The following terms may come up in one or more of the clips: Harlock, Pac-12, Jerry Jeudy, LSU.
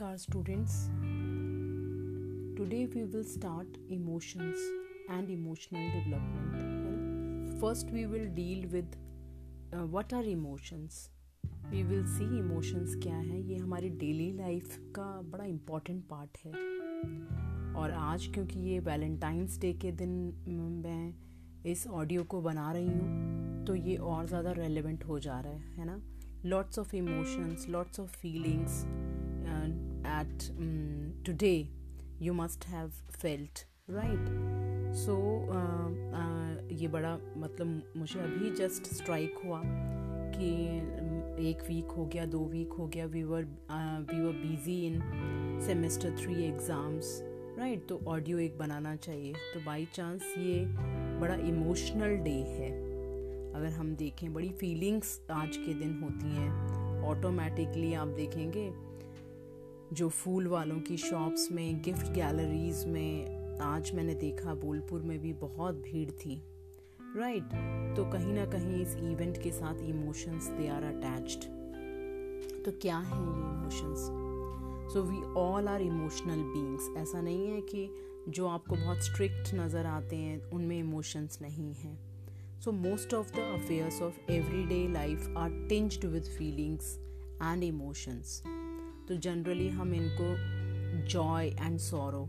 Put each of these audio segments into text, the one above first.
Namaskar students, today we will start emotions and emotional development. First we will deal with what are emotions. We will see emotions क्या है, ये हमारी daily life का बड़ा important part है. और आज क्योंकि ये Valentine's Day के दिन मैं इस audio को बना रही हूँ तो ये और ज़्यादा relevant हो जा रहा है ना. Lots of emotions, lots of feelings today you must have felt, right? So ये बड़ा मतलब मुझे अभी just strike हुआ कि एक week हो गया, 2 week हो गया, we were busy in semester 3 exams, right? तो audio एक बनाना चाहिए, तो by chance ये बड़ा emotional day है. अगर हम देखें बड़ी फीलिंग्स आज के दिन होती हैं, ऑटोमेटिकली आप देखेंगे जो फूल वालों की शॉप्स में, गिफ्ट गैलरीज में, आज मैंने देखा बोलपुर में भी बहुत भीड़ थी, राइट? तो कहीं ना कहीं इस इवेंट के साथ इमोशंस दे आर अटैच्ड. तो क्या है ये emotions? So we all are emotional beings. ऐसा नहीं है कि जो आपको बहुत स्ट्रिक्ट नज़र आते हैं उनमें इमोशंस नहीं हैं. So most of the affairs of everyday life are tinged with feelings and emotions. तो generally हम इनको joy and sorrow,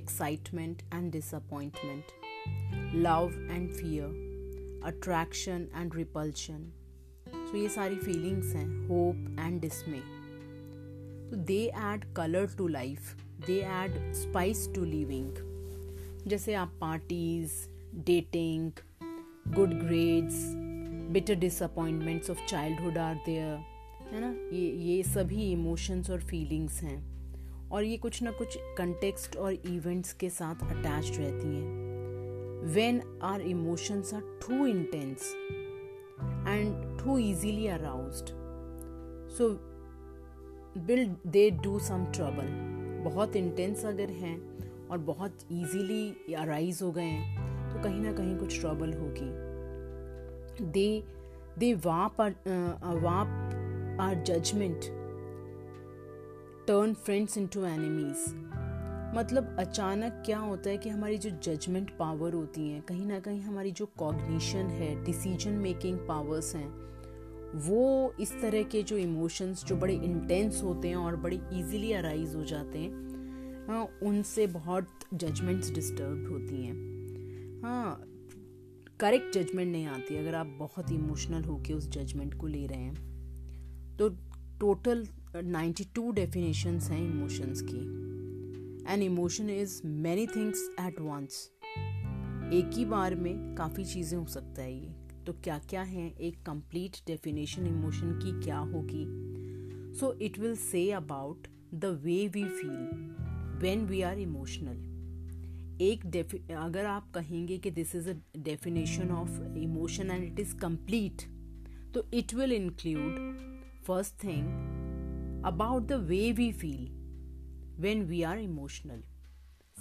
excitement and disappointment, love and fear, attraction and repulsion. So ये सारी feelings हैं, hope and dismay. So they add color to life, they add spice to living. जैसे आप parties, dating, good grades, bitter disappointments of childhood are there, है ना. ये सभी emotions और feelings हैं और ये कुछ ना कुछ context और events के साथ attached रहती हैं. When our emotions are too intense and too easily aroused, so will they do some trouble. बहुत intense अगर हैं और बहुत easily arise हो गए हैं तो कहीं ना कहीं कुछ ट्रबल होगी. They warp our judgement, turn friends into enemies. मतलब अचानक क्या होता है कि हमारी जो जजमेंट पावर होती है, कहीं ना कहीं हमारी जो कॉग्निशन है, डिसीजन मेकिंग पावर्स हैं, वो इस तरह के जो इमोशंस जो बड़े इंटेंस होते हैं और बड़े इजीली अराइज हो जाते हैं, हाँ, उनसे बहुत जजमेंट्स डिस्टर्ब होती हैं. हाँ, करेक्ट जजमेंट नहीं आती अगर आप बहुत इमोशनल होके उस जजमेंट को ले रहे हैं. तो टोटल 92 डेफिनेशंस हैं इमोशंस की. An emotion is many things at once. एक ही बार में काफ़ी चीज़ें हो सकता है ये. तो क्या क्या हैं, एक कंप्लीट डेफिनेशन इमोशन की क्या होगी? So it will say about the way we feel when we are emotional. अगर आप कहेंगे कि this is a definition of emotion and it is complete, तो it will include first thing about the way we feel when we are emotional.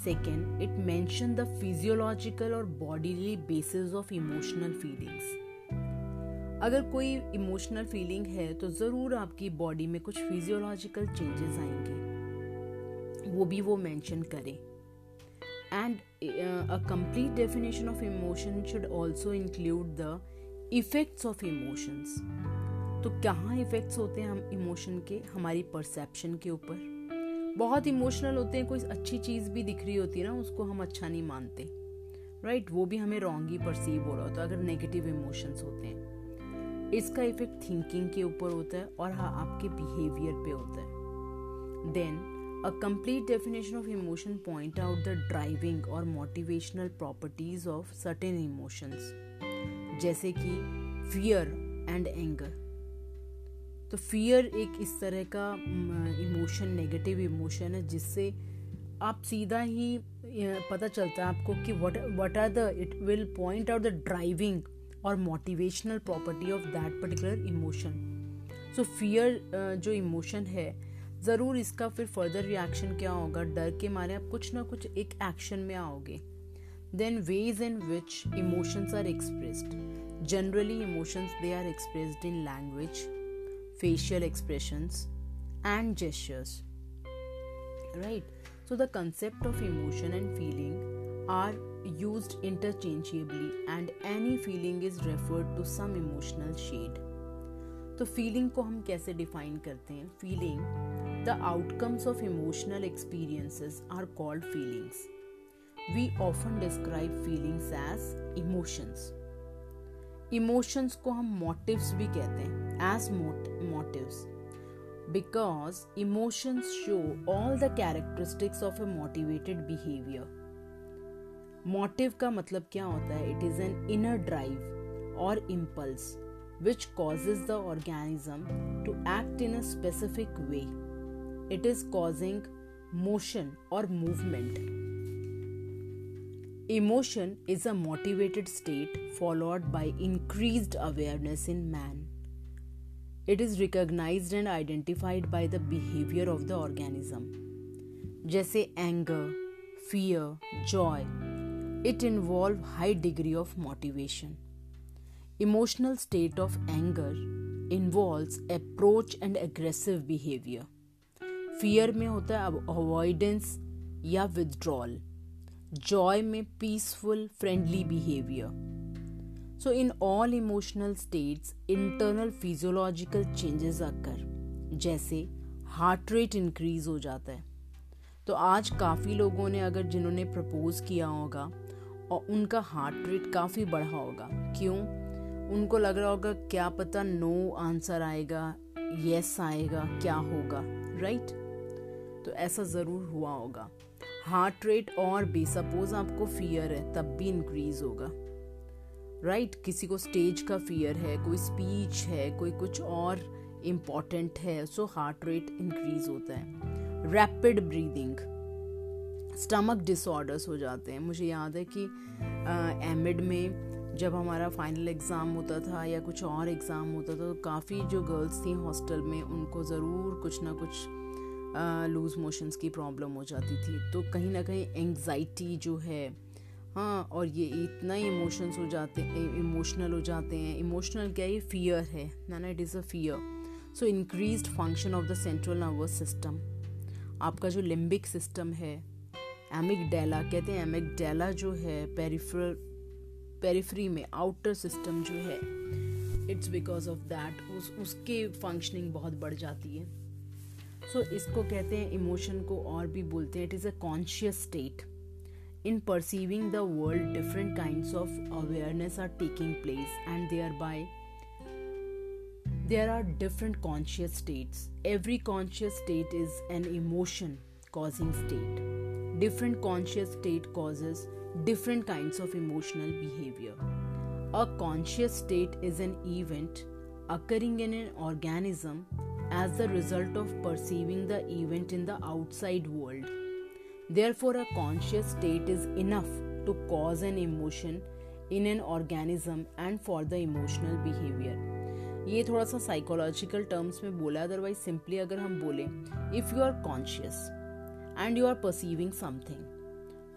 Second, it mention the physiological और bodily basis of emotional feelings. अगर कोई emotional feeling है तो ज़रूर आपकी body में कुछ फिजियोलॉजिकल चेंजेस आएंगे, वो भी वो मेंशन करें. And a complete definition of emotion should also include the effects of emotions. तो कहाँ effects होते हैं हम emotion के? हमारी perception के ऊपर. बहुत emotional होते हैं, कोई अच्छी चीज़ भी दिख रही होती है ना, उसको हम अच्छा नहीं मानते, right? वो भी हमें wrong ही perceive हो रहा होता है अगर negative emotions होते हैं. इसका effect thinking के ऊपर होता है और हाँ, आपके behavior पे होता है. Then a complete definition of emotion point out the driving or motivational properties of certain emotions, जैसे कि fear and anger. तो fear एक इस तरह का emotion, negative emotion है, जिससे आप सीधा ही पता चलता है आपको कि what are the, it will point out the driving or motivational property of that particular emotion. So fear जो emotion है, ज़रूर इसका फिर फर्दर रिएक्शन क्या होगा, डर के मारे आप कुछ ना कुछ एक एक्शन में आओगे. Then ways in which emotions are expressed. Generally emotions they are expressed in language, facial expressions and gestures. right? So the concept of emotion and feeling are used interchangeably, and any feeling is referred to some emotional shade. तो feeling को हम कैसे define करते हैं? Feeling, the outcomes of emotional experiences are called feelings. We often describe feelings as emotions. Emotions को हम motives भी कहते हैं, as motives, because emotions show all the characteristics of a motivated behavior. Motive का मतलब क्या होता है? It is an inner drive or impulse which causes the organism to act in a specific way. It is causing motion or movement. Emotion is a motivated state followed by increased awareness in man. It is recognized and identified by the behavior of the organism. Jaise anger, fear, joy. It involve high degree of motivation. Emotional state of anger involves approach and aggressive behavior. Fear में होता है avoidance या withdrawal. Joy में peaceful, friendly behavior. So in all emotional states, internal physiological changes occur. जैसे heart rate increase हो जाता है. तो आज काफ़ी लोगों ने अगर जिन्होंने propose किया होगा और उनका heart rate काफ़ी बढ़ा होगा. क्यों? उनको लग रहा होगा क्या पता नो आंसर आएगा, येस आएगा, क्या होगा, राइट? तो ऐसा ज़रूर हुआ होगा. हार्ट रेट और भी सपोज आपको फियर है तब भी इंक्रीज होगा, राइट? किसी को स्टेज का फियर है, कोई स्पीच है, कोई कुछ और इम्पॉर्टेंट है, सो हार्ट रेट इंक्रीज होता है. रैपिड ब्रीदिंग, स्टमक डिसऑर्डर्स हो जाते हैं. मुझे याद है कि एमिड में जब हमारा फाइनल एग्ज़ाम होता था या कुछ और एग्ज़ाम होता था तो काफ़ी जो गर्ल्स थी हॉस्टल में उनको ज़रूर कुछ ना कुछ लूज़ मोशंस की प्रॉब्लम हो जाती थी. तो कहीं ना कहीं एंग्जाइटी जो है, हाँ, और ये इतना इमोशंस हो जाते हैं, इमोशनल हो जाते हैं. इमोशनल क्या, ये फियर है ना, it is a fear. So increased function of the central nervous system, आपका जो लिम्बिक सिस्टम है, एमिगडाला कहते हैं. एमिगडाला जो है पेरिफरी में आउटर सिस्टम जो है, इट्स बिकॉज ऑफ दैट उसके फंक्शनिंग बहुत बढ़ जाती है. सो इसको कहते हैं, इमोशन को और भी बोलते हैं it is a conscious state in perceiving the world. Different kinds of awareness are taking place and there are different conscious states. Every conscious state is an emotion causing state. Different conscious state causes different kinds of emotional behavior. A conscious state is an event occurring in an organism as the result of perceiving the event in the outside world. Therefore, a conscious state is enough to cause an emotion in an organism and for the emotional behavior. ये थोड़ा सा psychological terms में बोला, otherwise simply अगर हम बोलें, if you are conscious and you are perceiving something,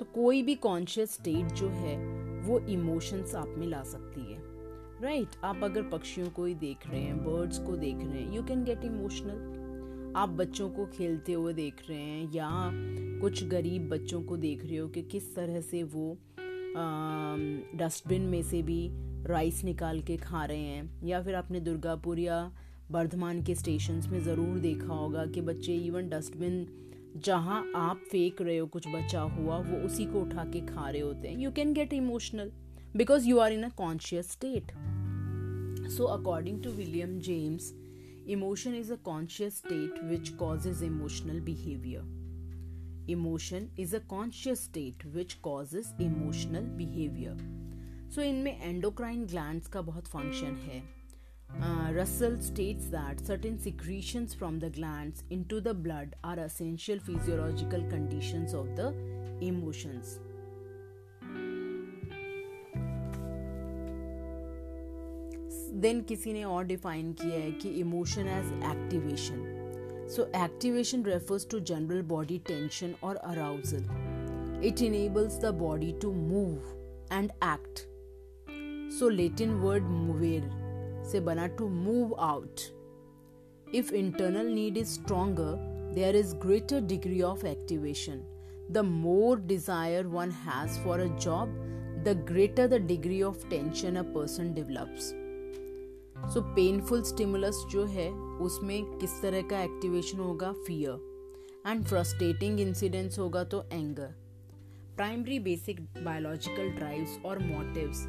तो कोई भी कॉन्शियस स्टेट जो है वो इमोशंस आप में ला सकती है, राइट? आप अगर पक्षियों को ही देख रहे हैं, बर्ड्स को देख रहे हैं, यू कैन गेट इमोशनल. आप बच्चों को खेलते हुए देख रहे हैं या कुछ गरीब बच्चों को देख रहे हो कि किस तरह से वो डस्टबिन में से भी राइस निकाल के खा रहे हैं, या फिर आपने दुर्गा पुरिया, बर्धमान के स्टेशंस में ज़रूर देखा होगा कि बच्चे इवन डस्टबिन जहाँ आप फेंक रहे हो कुछ बचा हुआ वो उसी को उठा के खा रहे होते हैं. You can get emotional because you are in a conscious state. So according to William James, emotion is a conscious state which causes emotional behaviour. Emotion is a conscious state which causes emotional behaviour. So इनमें endocrine glands का बहुत function है. Russell states that certain secretions from the glands into the blood are essential physiological conditions of the emotions. Then किसी ने और define किया है कि emotion as activation. So activation refers to general body tension or arousal. It enables the body to move and act. So Latin word movere से बना to move out. If internal need is stronger there is greater degree of activation. The more desire one has for a job, the greater the degree of tension a person develops. So painful stimulus जो है उसमें किस तरह का activation होगा? Fear. And frustrating incidents होगा तो anger. Primary basic biological drives or motives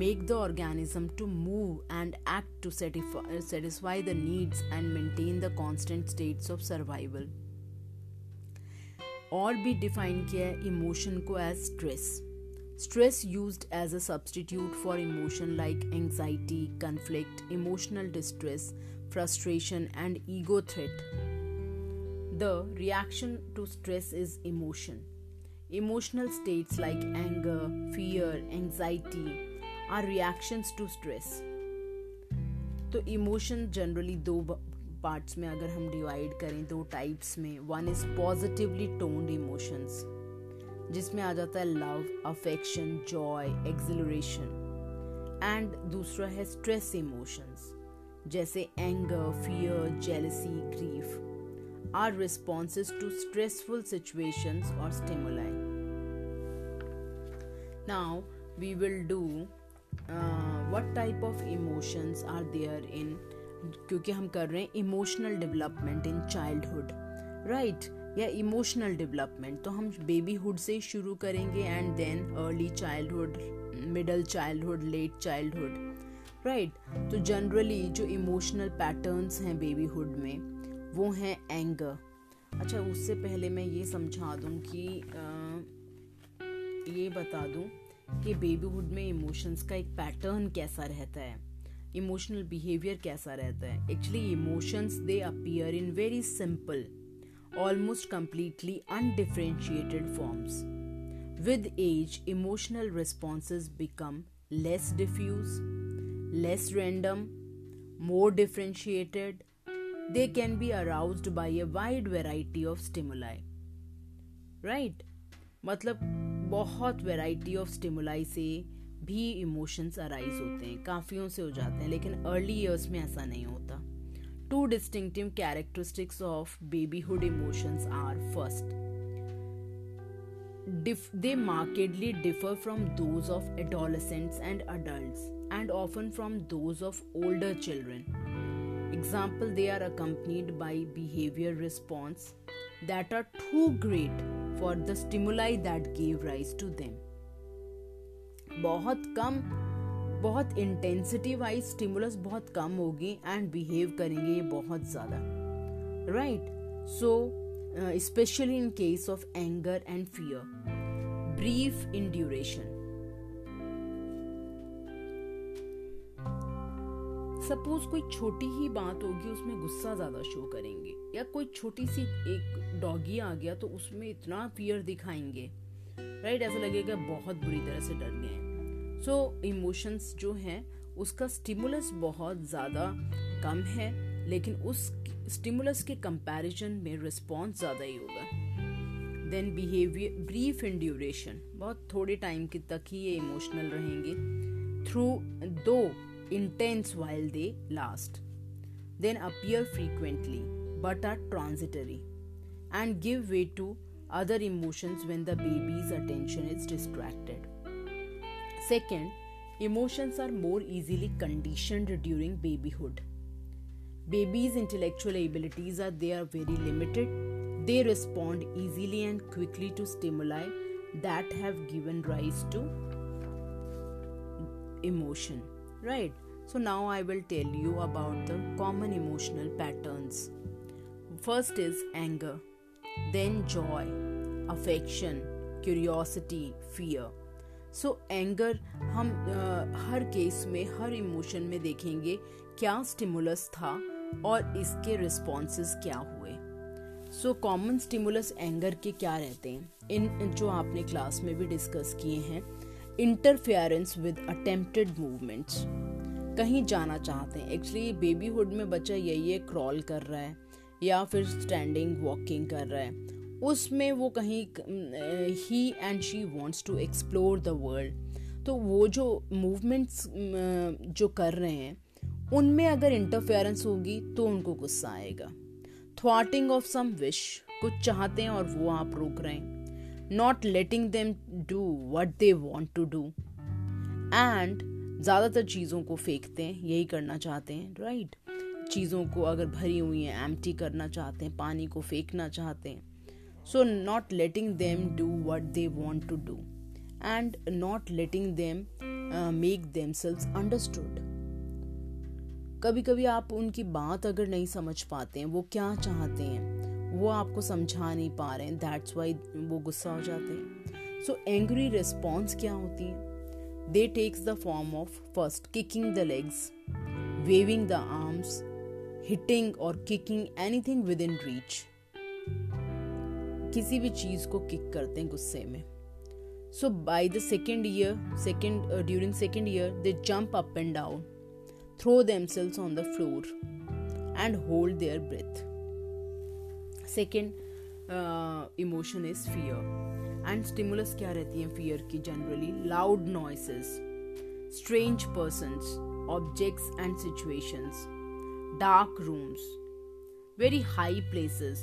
make the organism to move and act to satisfy the needs and maintain the constant states of survival. और भी define किया है emotion को as stress. Stress used as a substitute for emotion like anxiety, conflict, emotional distress, frustration, and ego threat. The reaction to stress is emotion. Emotional states like anger, fear, anxiety are reactions to stress. तो emotion generally दो parts में अगर हम divide करें दो types में, one is positively toned emotions, जिसमें आ जाता है love, affection, joy, exhilaration, and दूसरा है स्ट्रेस इमोशंस जैसे anger, fear, jealousy, grief are responses to stressful situations और stimuli. Now we will do what type of emotions are there in, क्योंकि हम कर रहे हैं emotional development in childhood, right, या इमोशनल डेवलपमेंट, तो हम बेबीहुड से शुरू करेंगे and then early childhood, middle childhood, late childhood, right. तो जनरली जो इमोशनल पैटर्न्स हैं बेबीहुड में वो हैं एंगर. अच्छा, उससे पहले मैं ये समझा दूँ कि ये बता दूँ कि बेबीहुड में इमोशंस का एक पैटर्न कैसा रहता है, इमोशनल बिहेवियर कैसा रहता है. Actually emotions they appear in very simple, almost completely undifferentiated forms. With age, emotional responses become less diffuse, less random, more differentiated. They can be aroused by a wide variety of stimuli. Right? मतलब बहुत variety of stimuli से भी emotions arise होते हैं, काफियों से हो जाते हैं, लेकिन early years में ऐसा नहीं होता. Two distinctive characteristics of babyhood emotions are, first, they markedly differ from those of adolescents and adults, and often from those of older children. Example, they are accompanied by behavior response that are too great for the stimuli that gave rise to them. बहुत कम, बहुत intensity wise stimulus बहुत कम होगी and behave करेंगे ये बहुत ज़्यादा, right. So specially in case of anger and fear, brief in duration. Suppose कोई छोटी ही बात होगी उसमें गुस्सा ज़्यादा शो करेंगे, या कोई छोटी सी एक डॉगी आ गया तो उसमें इतना फियर दिखाएंगे, राइट, ऐसा लगेगा बहुत बुरी तरह से डर गए हैं. सो इमोशंस जो हैं उसका स्टिमुलस बहुत ज़्यादा कम है, लेकिन उस स्टिमुलस के कंपैरिजन में रिस्पॉन्स ज़्यादा ही होगा. Then behaviour brief in duration, बहुत थोड़े टाइम के तक ही ये इमोशनल रहेंगे, through though intense while they last, then appear frequently but are transitory and give way to other emotions when the baby's attention is distracted. Second, emotions are more easily conditioned during babyhood. Babies' intellectual abilities are very limited. They respond easily and quickly to stimuli that have given rise to emotion. Right? So now I will tell you about the common emotional patterns. First is anger, then joy, affection, curiosity, fear. So anger हम हर case में, हर emotion में देखेंगे क्या stimulus था और इसके responses क्या हुए. सो कॉमन स्टिमुलस एंगर के क्या रहते हैं, इन जो आपने क्लास में भी डिस्कस किए हैं. इंटरफेरेंस विद अटेम्प्टेड मूवमेंट्स, कहीं जाना चाहते हैं, एक्चुअली बेबीहुड में बच्चा यही है, क्रॉल कर रहा है या फिर स्टैंडिंग वॉकिंग कर रहा है, उसमें वो कहीं ही and she wants to explore the world. तो वो जो मूवमेंट्स जो कर रहे हैं उनमें अगर इंटरफेरेंस होगी तो उनको गुस्सा आएगा. thwarting of some wish, कुछ चाहते हैं और वो आप रोक रहे हैं, not letting them do what they want to do, and ज़्यादातर चीज़ों को फेंकते हैं, यही करना चाहते हैं, right? चीज़ों को अगर भरी हुई हैं, empty करना चाहते हैं, पानी को फेंकना चाहते हैं, so not letting them do what they want to do, and not letting them make themselves understood. कभी कभी आप उनकी बात अगर नहीं समझ पाते हैं, वो क्या चाहते हैं वो आपको समझा नहीं पा रहे हैं, that's why वो गुस्सा हो जाते हैं. So angry response क्या होती है? They takes the form of first kicking the legs, waving the arms, hitting or kicking anything within reach. किसी भी चीज को किक करते हैं गुस्से में. So by the during second year, they jump up and down, throw themselves on the floor, and hold their breath. Second emotion is fear, and stimulus क्या रहती है fear की? Generally loud noises, strange persons, objects and situations, dark rooms, very high places.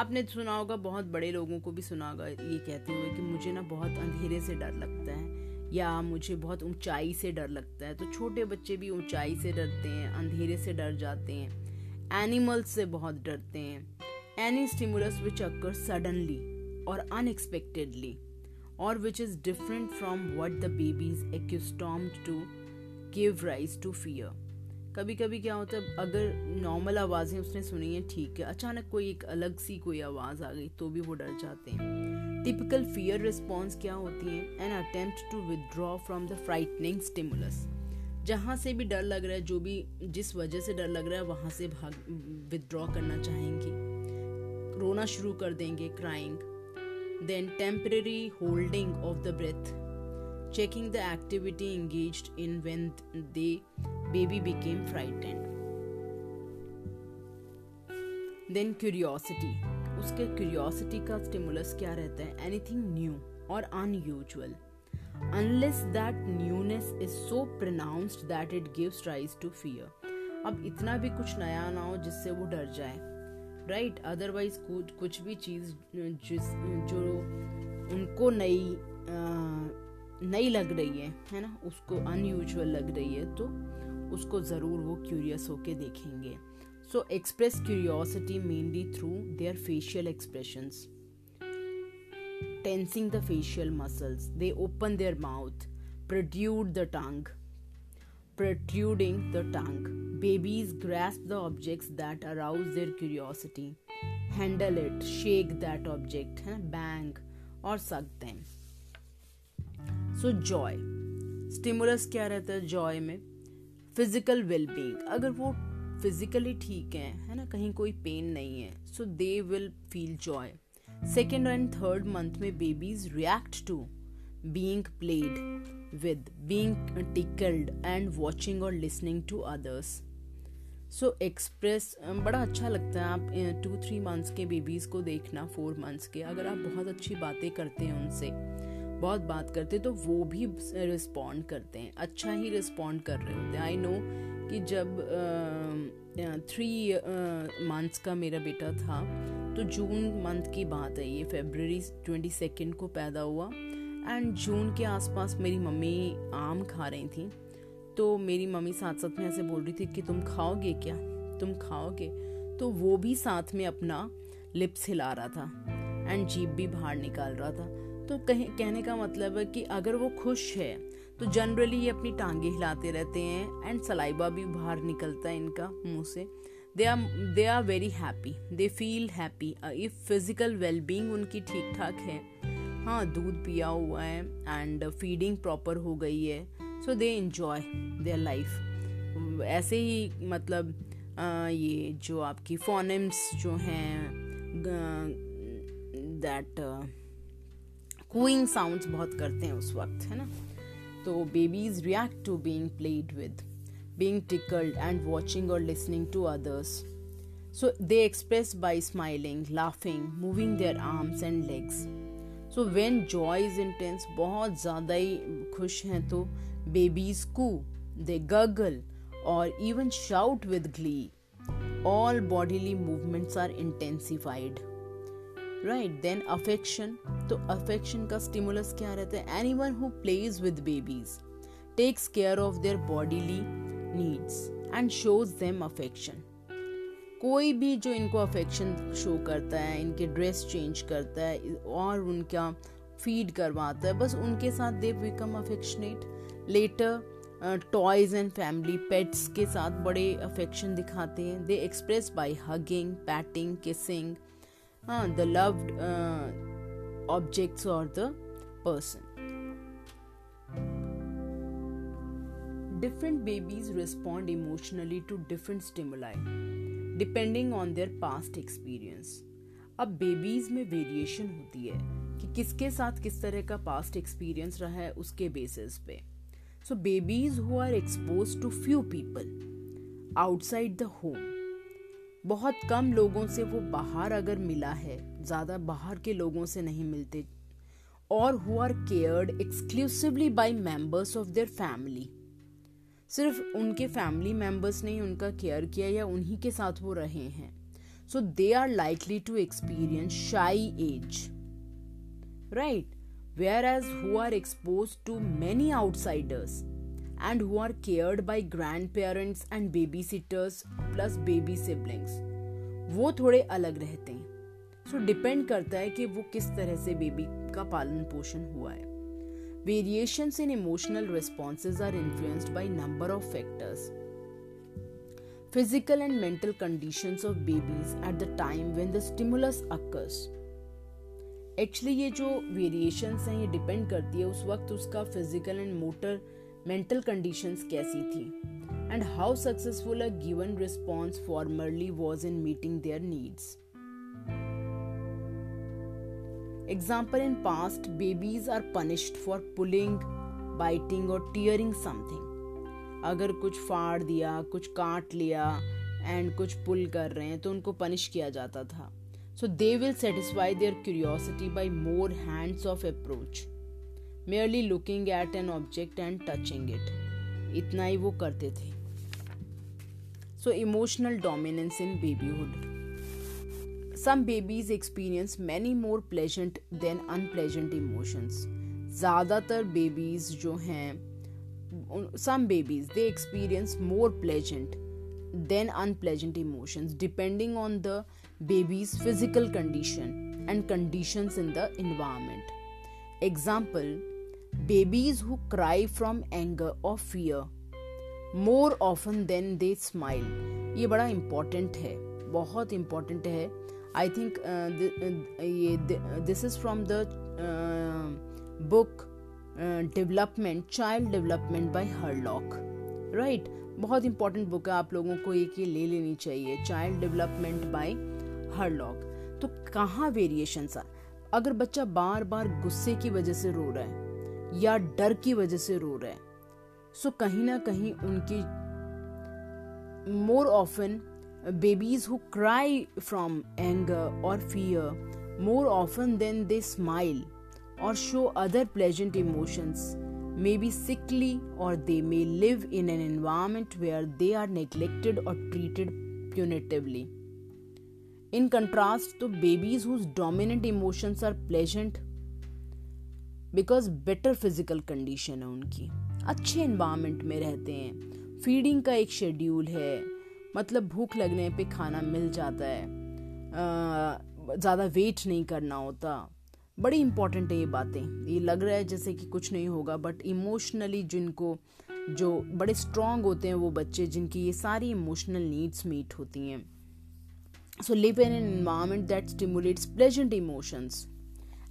आपने सुना होगा, बहुत बड़े लोगों को भी सुना होगा ये कहते हुए कि मुझे ना बहुत अंधेरे से डर लगता है, या मुझे बहुत ऊंचाई से डर लगता है. तो छोटे बच्चे भी ऊंचाई से डरते हैं, अंधेरे से डर जाते हैं, एनिमल्स से बहुत डरते हैं. Any stimulus which occur suddenly और अनएक्सपेक्टेडली और which is different from what the baby is accustomed to give rise to fear. कभी कभी क्या होता है, अगर नॉर्मल आवाज़ें उसने सुनी हैं ठीक है, अचानक कोई एक अलग सी कोई आवाज़ आ गई तो भी वो डर जाते हैं. टिपिकल फियर रिस्पॉन्स क्या होती है? An attempt to withdraw from the frightening stimulus. जहाँ से भी डर लग रहा है, जो भी जिस वजह से डर लग रहा है, वहाँ से भाग विदड्रॉ करना चाहेंगी, रोना शुरू कर देंगे, crying. Then temporary holding of the breath, checking the activity engaged in when the baby became frightened. Then curiosity. उसके curiosity का stimulus क्या रहता है? Anything new or unusual, unless that newness is so pronounced that it gives rise to fear. अब इतना भी कुछ नया ना हो जिससे वो डर जाए, right? Otherwise कुछ भी चीज़ जो उनको नई लग रही है ना, उसको अनयूजुअल लग रही है, तो उसको ज़रूर वो क्यूरियस होके देखेंगे. So express curiosity mainly through their facial expressions, tensing the facial muscles, they open their mouth, protruding the tongue. Babies grasp the objects that arouse their curiosity, handle it, shake that object, bang or suck them. So joy stimulus क्या रहता है? Joy में physical wellbeing, अगर वो physically ठीक है ना, कहीं कोई पेन नहीं है, so they will feel joy. Second and third month में babies react to being played with, being tickled and watching और listening to others. So express बड़ा अच्छा लगता है आप 2-3 मंथ्स के बेबीज़ को देखना, 4 मंथ्स के. अगर आप बहुत अच्छी बातें करते हैं, उनसे बहुत बात करते तो वो भी रिस्पॉन्ड करते हैं, अच्छा ही रिस्पॉन्ड कर रहे होते हैं. आई नो कि जब 3 मंथ्स का मेरा बेटा था, तो जून मंथ की बात है, ये फेब्रुअरी 22 को पैदा हुआ, एंड जून के आसपास मेरी मम्मी आम खा रही थी, तो मेरी मम्मी साथ साथ में ऐसे बोल रही थी कि तुम खाओगे, तो वो भी साथ में अपना लिप्स हिला रहा था एंड जीभ भी बाहर निकाल रहा था. तो कहने का मतलब है कि अगर वो खुश है तो जनरली ये अपनी टांगे हिलाते रहते हैं, एंड सलाइबा भी बाहर निकलता है इनका मुंह से. They are very happy, they feel happy. If physical wellbeing उनकी ठीक ठाक है, हाँ दूध पिया हुआ है एंड फीडिंग प्रॉपर हो गई है, so they enjoy their life. ऐसे ही मतलब ये जो आपकी फोनेम्स जो हैं, दैट कूइंग साउंड्स बहुत करते हैं उस वक्त, है ना. तो babies react to being played with, being tickled and watching और listening to others. So they express by smiling, laughing, moving their arms and legs. So when joy is intense, बहुत ज़्यादा ही खुश हैं, तो बेबीज कू, दे गगल और even shout with glee. all bodily movements are intensified, right? Then affection. तो affection का stimulus क्या रहता है? Anyone who plays with babies takes care of their bodily needs and shows them affection. कोई भी जो इनको affection show करता है, इनके dress change करता है और उनका feed करवाता है, बस उनके साथ they become affectionate. Later toys and family pets के साथ बड़े affection दिखाते हैं. They express by hugging, patting, kissing the loved objects or the person. Different babies respond emotionally to different stimuli depending on their past experience. अब babies में variation होती है कि किसके साथ किस तरह का past experience रहा है उसके basis पे. So babies who are exposed to few people outside the home, बहुत कम लोगों से वो बाहर अगर मिला है, ज़्यादा बाहर के लोगों से नहीं मिलते, और who are cared exclusively by members of their family, सिर्फ उनके फैमिली मेम्बर्स ने उनका केयर किया या उन्हीं के साथ वो रहे हैं. So they are likely to experience शाई as, right? Whereas who are expose to many outsiders and who are cared by grandparents and babysitters plus baby siblings, वो थोड़े अलग रहते हैं. सो डिपेंड करता है कि वो किस तरह से बेबी का पालन पोषण हुआ है. Variations in emotional responses are influenced by number of factors. Physical and mental conditions of babies at the time when the stimulus occurs. Actually ये जो variations हैं ये depend करती है उस वक्त उसका physical and motor mental conditions कैसी थी and how successful a given response formerly was in meeting their needs. Example, in past, babies are punished for pulling, biting or tearing something. अगर कुछ फाड़ दिया, कुछ काट लिया and कुछ pull कर रहे हैं तो उनको punish किया जाता था. So they will satisfy their curiosity by more hands-off approach, merely looking at an object and touching it. इतना ही वो करते थे. So emotional dominance in babyhood. Some babies experience many more pleasant than unpleasant emotions. ज़्यादातर babies जो हैं, some babies they experience more pleasant than unpleasant emotions depending on the baby's physical condition and conditions in the environment. Example, babies who cry from anger or fear more often than they smile. ये बड़ा important है, बहुत important है. I think this is from the book Development, Child Development by Harlock, right? बहुत important book है, आप लोगों को ये ले लेनी चाहिए, Child Development by Harlock. तो कहाँ variations है? अगर बच्चा बार बार गुस्से की वजह से रो रहा है या डर की वजह से रो रहा है, सो कहीं ना कहीं उनकी more often babies who cry from anger or fear more often than they smile or show other pleasant emotions may be sickly or they may live in an environment where they are neglected or treated punitively. In contrast to babies whose dominant emotions are pleasant because better physical condition है उनकी, अच्छे environment में रहते हैं, feeding का एक schedule है, मतलब भूख लगने पे खाना मिल जाता है, ज़्यादा वेट नहीं करना होता. बड़ी इम्पॉर्टेंट है ये बातें. ये लग रहा है जैसे कि कुछ नहीं होगा, बट इमोशनली जिनको जो बड़े स्ट्रॉन्ग होते हैं वो बच्चे जिनकी ये सारी इमोशनल नीड्स मीट होती हैं. So live in an environment that stimulates pleasant emotions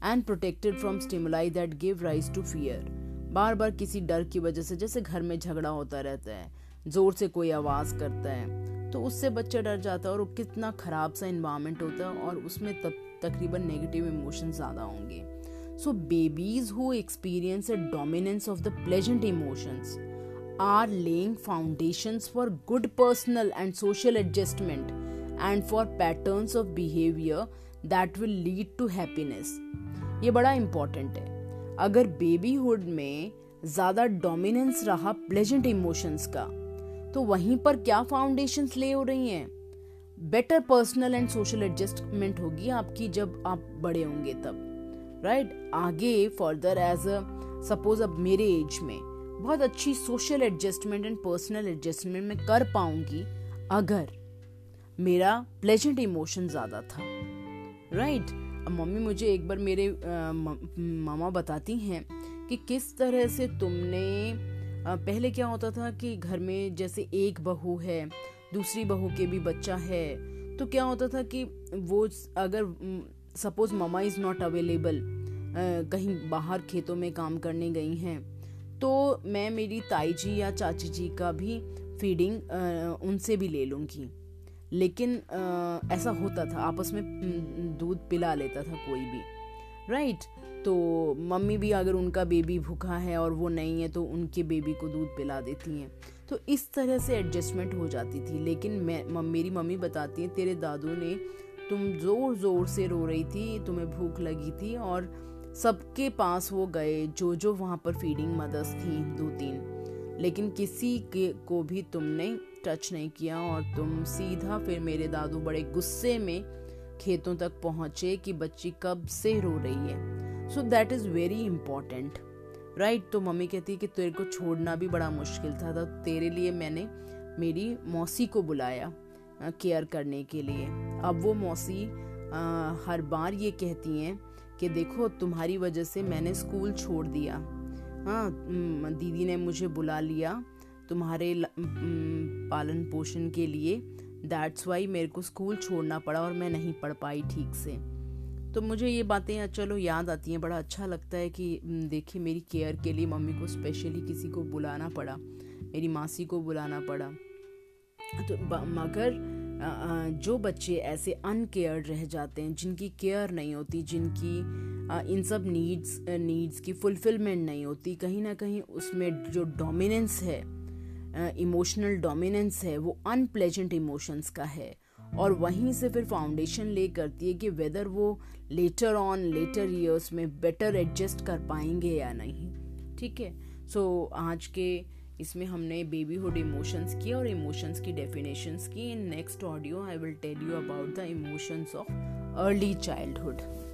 and protected from stimuli that give rise to fear. बार बार किसी डर की वजह से, जैसे घर में झगड़ा होता रहता है, ज़ोर से कोई आवाज़ करता है तो उससे बच्चा डर जाता है और कितना ख़राब सा इन्वायरमेंट होता है और उसमें तब तकरीबन नेगेटिव इमोशन ज़्यादा होंगे. So babies who experience a dominance of the pleasant emotions are laying foundations for good personal and social adjustment and for patterns of behaviour that will lead to happiness. ये बड़ा important है. अगर babyhood में ज़्यादा dominance रहा pleasant emotions का, तो वहीं पर क्या फाउंडेशंस ले हो रही हैं? Better personal and social adjustment होगी आपकी जब आप बड़े होंगे तब, राइट। आगे फर्दर एज अ सपोज अब मेरे एज में बहुत अच्छी social adjustment and personal adjustment मैं कर पाऊंगी अगर मेरा प्लेजेंट इमोशन ज़्यादा था, राइट। अब मम्मी मुझे एक बार मेरे मामा बताती हैं कि किस तरह से तुमने पहले क्या होता था कि घर में जैसे एक बहू है, दूसरी बहू के भी बच्चा है, तो क्या होता था कि वो अगर suppose mama is not available, कहीं बाहर खेतों में काम करने गई हैं, तो मैं मेरी ताई जी या चाची जी का भी फीडिंग उनसे भी ले लूँगी। लेकिन ऐसा होता था आपस में दूध पिला लेता था कोई भी, राइट। तो मम्मी भी अगर उनका बेबी भूखा है और वो नहीं है तो उनके बेबी को दूध पिला देती हैं, तो इस तरह से एडजस्टमेंट हो जाती थी। लेकिन मेरी मम्मी बताती है तेरे दादू ने, तुम ज़ोर ज़ोर से रो रही थी, तुम्हें भूख लगी थी और सबके पास वो गए जो जो वहाँ पर फीडिंग मदर्स थी दो तीन, लेकिन किसी के को भी तुमने टच नहीं किया और तुम सीधा, फिर मेरे दादू बड़े गुस्से में खेतों तक पहुँचे कि बच्ची कब से रो रही है। So that is very important, right. तो मम्मी कहती कि तेरे को छोड़ना भी बड़ा मुश्किल था, तो तेरे लिए मैंने मेरी मौसी को बुलाया केयर करने के लिए। अब वो मौसी हर बार ये कहती हैं कि देखो तुम्हारी वजह से मैंने स्कूल छोड़ दिया, हाँ दीदी ने मुझे बुला लिया तुम्हारे पालन पोषण के लिए, दैट्स वाई मेरे को स्कूल छोड़ना पड़ा और मैं नहीं पढ़ पाई ठीक से। तो मुझे ये बातें चलो याद आती हैं, बड़ा अच्छा लगता है कि देखिए मेरी केयर के लिए मम्मी को स्पेशली किसी को बुलाना पड़ा, मेरी मासी को बुलाना पड़ा। तो मगर जो बच्चे ऐसे अनकेयर्ड रह जाते हैं, जिनकी केयर नहीं होती, जिनकी इन सब नीड्स की फुलफिलमेंट नहीं होती, कहीं ना कहीं उसमें जो डोमिनेंस है, इमोशनल डोमिनेंस है, वो अनप्लेजेंट इमोशंस का है और वहीं से फिर फाउंडेशन ले करती है कि वेदर वो लेटर ऑन लेटर ईयर्स में बेटर एडजस्ट कर पाएंगे या नहीं, ठीक है। सो आज के इसमें हमने बेबीहुड इमोशंस की और इमोशंस की डेफिनेशंस की। In next audio I will tell you about the emotions of early childhood.